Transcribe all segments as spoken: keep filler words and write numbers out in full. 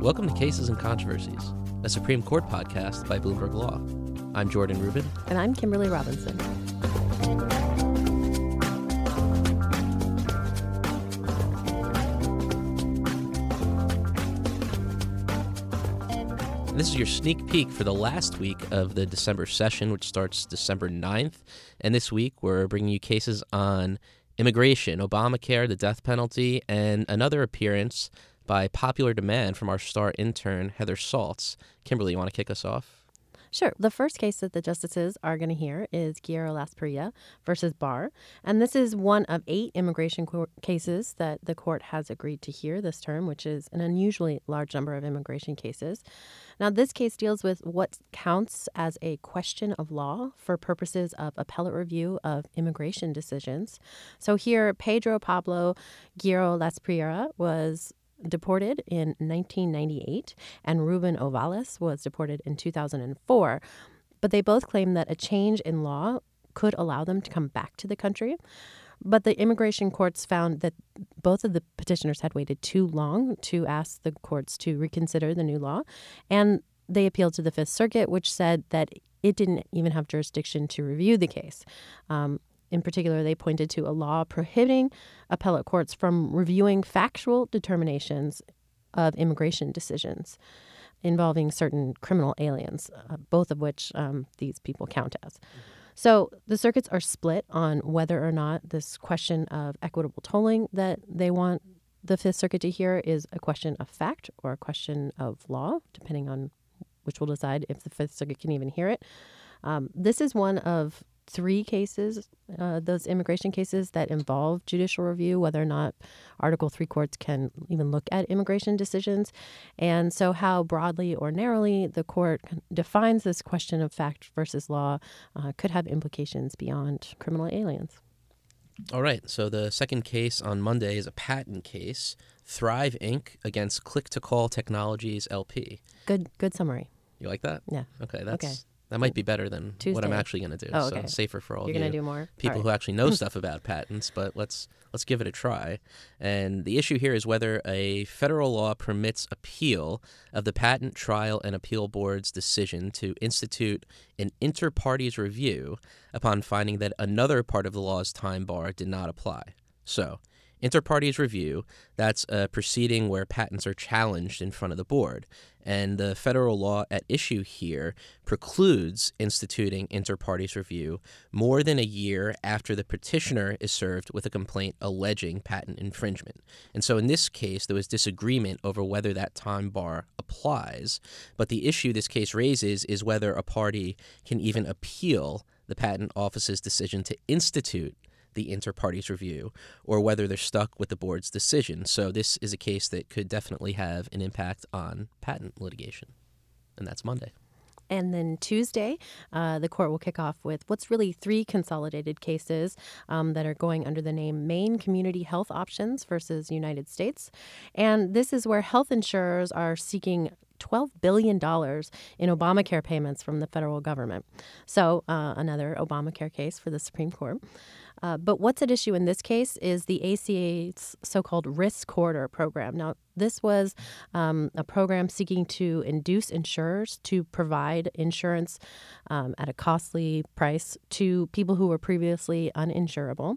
Welcome to Cases and Controversies, a Supreme Court podcast by Bloomberg Law. I'm Jordan Rubin. And I'm Kimberly Robinson. This is your sneak peek for the last week of the December session, which starts December ninth. And this week, we're bringing you cases on immigration, Obamacare, the death penalty, and another appearance by popular demand from our star intern, Heather Saltz. Kimberly, you want to kick us off? Sure. The first case that the justices are going to hear is Guerrero-Lasprilla versus Barr. And this is one of eight immigration co- cases that the court has agreed to hear this term, which is an unusually large number of immigration cases. Now, this case deals with what counts as a question of law for purposes of appellate review of immigration decisions. So here, Pedro Pablo Guerrero-Lasprilla was deported in nineteen ninety-eight, and Ruben Ovalles was deported in two thousand four. But they both claimed that a change in law could allow them to come back to the country. But the immigration courts found that both of the petitioners had waited too long to ask the courts to reconsider the new law. And they appealed to the Fifth Circuit, which said that it didn't even have jurisdiction to review the case. Um, In particular, they pointed to a law prohibiting appellate courts from reviewing factual determinations of immigration decisions involving certain criminal aliens, uh, both of which um, these people count as. So the circuits are split on whether or not this question of equitable tolling that they want the Fifth Circuit to hear is a question of fact or a question of law, depending on which will decide if the Fifth Circuit can even hear it. Um, this is one of three cases, uh, those immigration cases that involve judicial review, whether or not Article three courts can even look at immigration decisions. And so how broadly or narrowly the court defines this question of fact versus law uh, could have implications beyond criminal aliens. All right. So the second case on Monday is a patent case, Thrive Incorporated against Click to Call Technologies L P. Good, good summary. You like that? Yeah. Okay. That's okay. That might be better than Tuesday. What I'm actually going to do. Oh, okay. So it's safer for all You're of you. You're going to do more? People right. who actually know stuff about patents, but let's let's give it a try. And the issue here is whether a federal law permits appeal of the Patent Trial and Appeal Board's decision to institute an inter partes review upon finding that another part of the law's time bar did not apply. So inter partes review, that's a proceeding where patents are challenged in front of the board. And the federal law at issue here precludes instituting inter partes review more than a year after the petitioner is served with a complaint alleging patent infringement. And so in this case, there was disagreement over whether that time bar applies. But the issue this case raises is whether a party can even appeal the patent office's decision to institute the inter partes review, or whether they're stuck with the board's decision. So this is a case that could definitely have an impact on patent litigation. And that's Monday. And then Tuesday, uh, the court will kick off with what's really three consolidated cases um, that are going under the name Maine Community Health Options versus United States. And this is where health insurers are seeking twelve billion dollars in Obamacare payments from the federal government. So uh, another Obamacare case for the Supreme Court. Uh, but what's at issue in this case is the A C A's so-called risk corridor program. Now, this was um, a program seeking to induce insurers to provide insurance um, at a costly price to people who were previously uninsurable.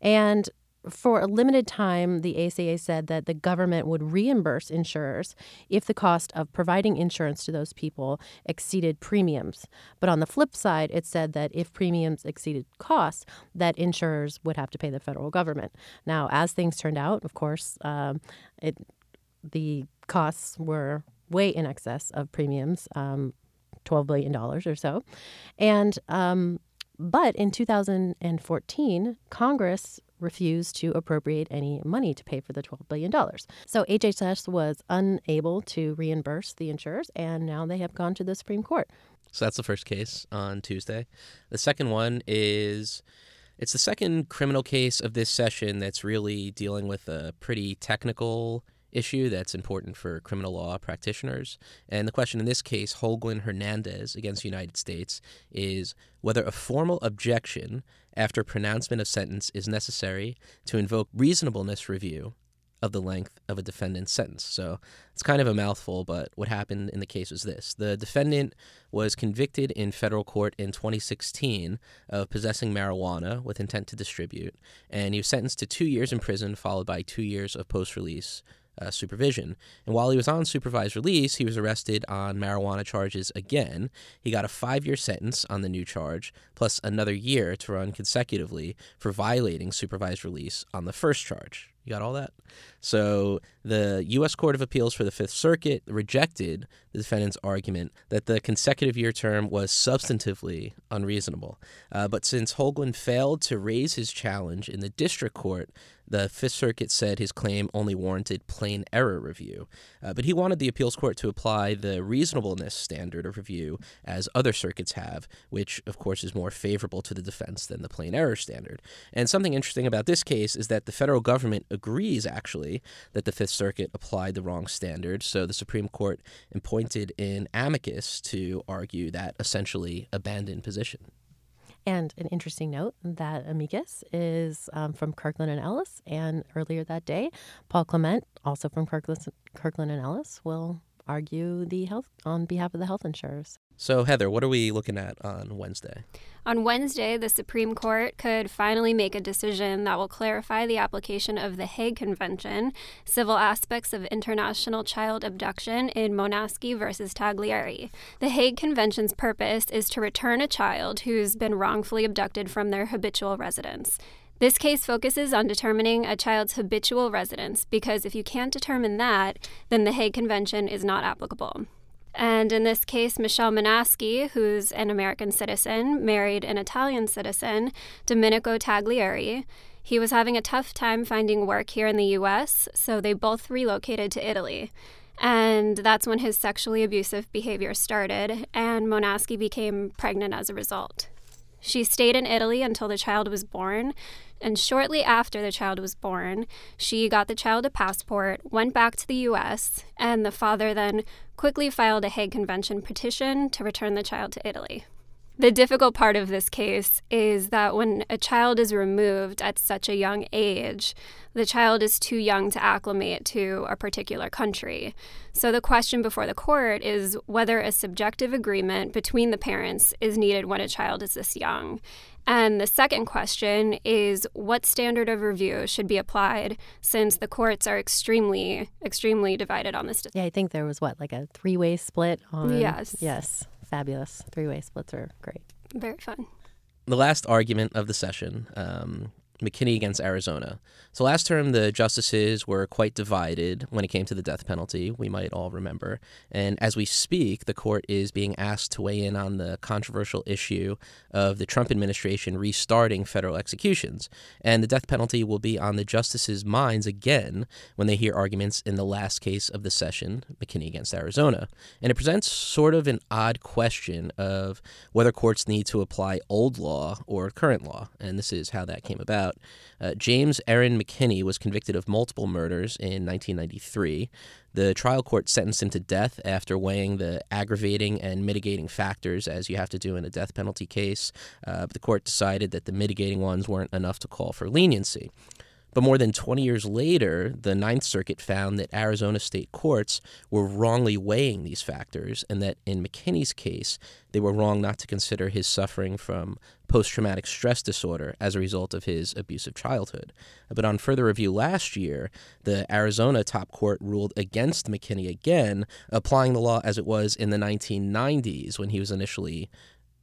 And for a limited time, the A C A said that the government would reimburse insurers if the cost of providing insurance to those people exceeded premiums. But on the flip side, it said that if premiums exceeded costs, that insurers would have to pay the federal government. Now, as things turned out, of course, um, it, the costs were way in excess of premiums, um, twelve billion dollars or so. And um, but in two thousand fourteen, Congress refused to appropriate any money to pay for the twelve billion dollars. So H H S was unable to reimburse the insurers, and now they have gone to the Supreme Court. So that's the first case on Tuesday. The second one is, it's the second criminal case of this session that's really dealing with a pretty technical issue that's important for criminal law practitioners. And the question in this case, Holguin Hernandez against the United States, is whether a formal objection after pronouncement of sentence is necessary to invoke reasonableness review of the length of a defendant's sentence. So it's kind of a mouthful, but what happened in the case was this. The defendant was convicted in federal court in twenty sixteen of possessing marijuana with intent to distribute, and he was sentenced to two years in prison followed by two years of post-release Uh, supervision. And while he was on supervised release, he was arrested on marijuana charges again. He got a five-year sentence on the new charge, plus another year to run consecutively for violating supervised release on the first charge. You got all that? So the U S Court of Appeals for the Fifth Circuit rejected the defendant's argument that the consecutive year term was substantively unreasonable. Uh, but since Holguin failed to raise his challenge in the district court, the Fifth Circuit said his claim only warranted plain error review. Uh, but he wanted the appeals court to apply the reasonableness standard of review as other circuits have, which, of course, is more favorable to the defense than the plain error standard. And something interesting about this case is that the federal government agrees, actually, that the Fifth Circuit applied the wrong standard. So the Supreme Court appointed an amicus to argue that essentially abandoned position. And an interesting note, that amicus is um, from Kirkland and Ellis. And earlier that day, Paul Clement, also from Kirkland, Kirkland and Ellis, will argue the health on behalf of the health insurers. So, Heather, what are we looking at on Wednesday? On Wednesday, the Supreme Court could finally make a decision that will clarify the application of the Hague Convention, civil aspects of international child abduction in Monasky versus Taglieri. The Hague Convention's purpose is to return a child who's been wrongfully abducted from their habitual residence. This case focuses on determining a child's habitual residence, because if you can't determine that, then the Hague Convention is not applicable. And in this case, Michelle Monasky, who's an American citizen, married an Italian citizen, Domenico Taglieri. He was having a tough time finding work here in the U S, so they both relocated to Italy. And that's when his sexually abusive behavior started, and Monasky became pregnant as a result. She stayed in Italy until the child was born, and shortly after the child was born, she got the child a passport, went back to the U S, and the father then quickly filed a Hague Convention petition to return the child to Italy. The difficult part of this case is that when a child is removed at such a young age, the child is too young to acclimate to a particular country. So the question before the court is whether a subjective agreement between the parents is needed when a child is this young. And the second question is what standard of review should be applied, since the courts are extremely, extremely divided on this. Yeah, I think there was, what, like a three-way split on... Yes. Yes. Fabulous. Three-way splits are great. Very fun. The last argument of the session, um, McKinney against Arizona. So last term, the justices were quite divided when it came to the death penalty, we might all remember. And as we speak, the court is being asked to weigh in on the controversial issue of the Trump administration restarting federal executions. And the death penalty will be on the justices' minds again when they hear arguments in the last case of the session, McKinney against Arizona. And it presents sort of an odd question of whether courts need to apply old law or current law. And this is how that came about. Uh, James Aaron McKinney was convicted of multiple murders in nineteen ninety-three. The trial court sentenced him to death after weighing the aggravating and mitigating factors, as you have to do in a death penalty case. Uh, but the court decided that the mitigating ones weren't enough to call for leniency. But more than twenty years later, the Ninth Circuit found that Arizona state courts were wrongly weighing these factors, and that in McKinney's case, they were wrong not to consider his suffering from post-traumatic stress disorder as a result of his abusive childhood. But on further review last year, the Arizona top court ruled against McKinney again, applying the law as it was in the nineteen nineties when he was initially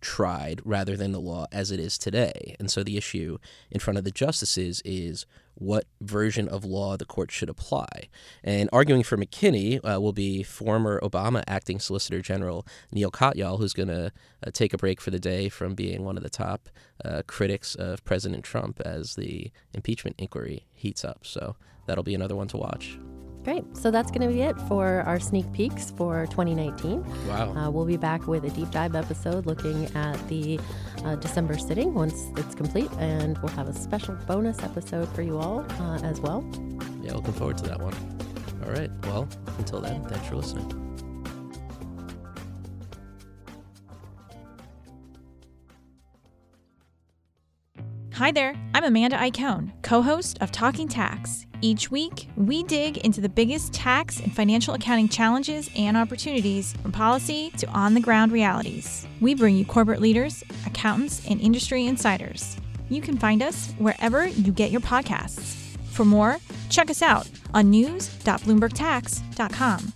tried, rather than the law as it is today. And so the issue in front of the justices is what version of law the court should apply. And arguing for McKinney uh, will be former Obama acting Solicitor General Neil Katyal, who's going to uh, take a break for the day from being one of the top uh, critics of President Trump as the impeachment inquiry heats up. So that'll be another one to watch. Great. So that's going to be it for our sneak peeks for twenty nineteen. Wow. Uh, we'll be back with a deep dive episode looking at the uh, December sitting once it's complete, and we'll have a special bonus episode for you all uh, as well. Yeah, looking forward to that one. All right. Well, until then, thanks for listening. Hi there, I'm Amanda Icone, co-host of Talking Tax. Each week, we dig into the biggest tax and financial accounting challenges and opportunities, from policy to on-the-ground realities. We bring you corporate leaders, accountants, and industry insiders. You can find us wherever you get your podcasts. For more, check us out on news dot bloomberg tax dot com.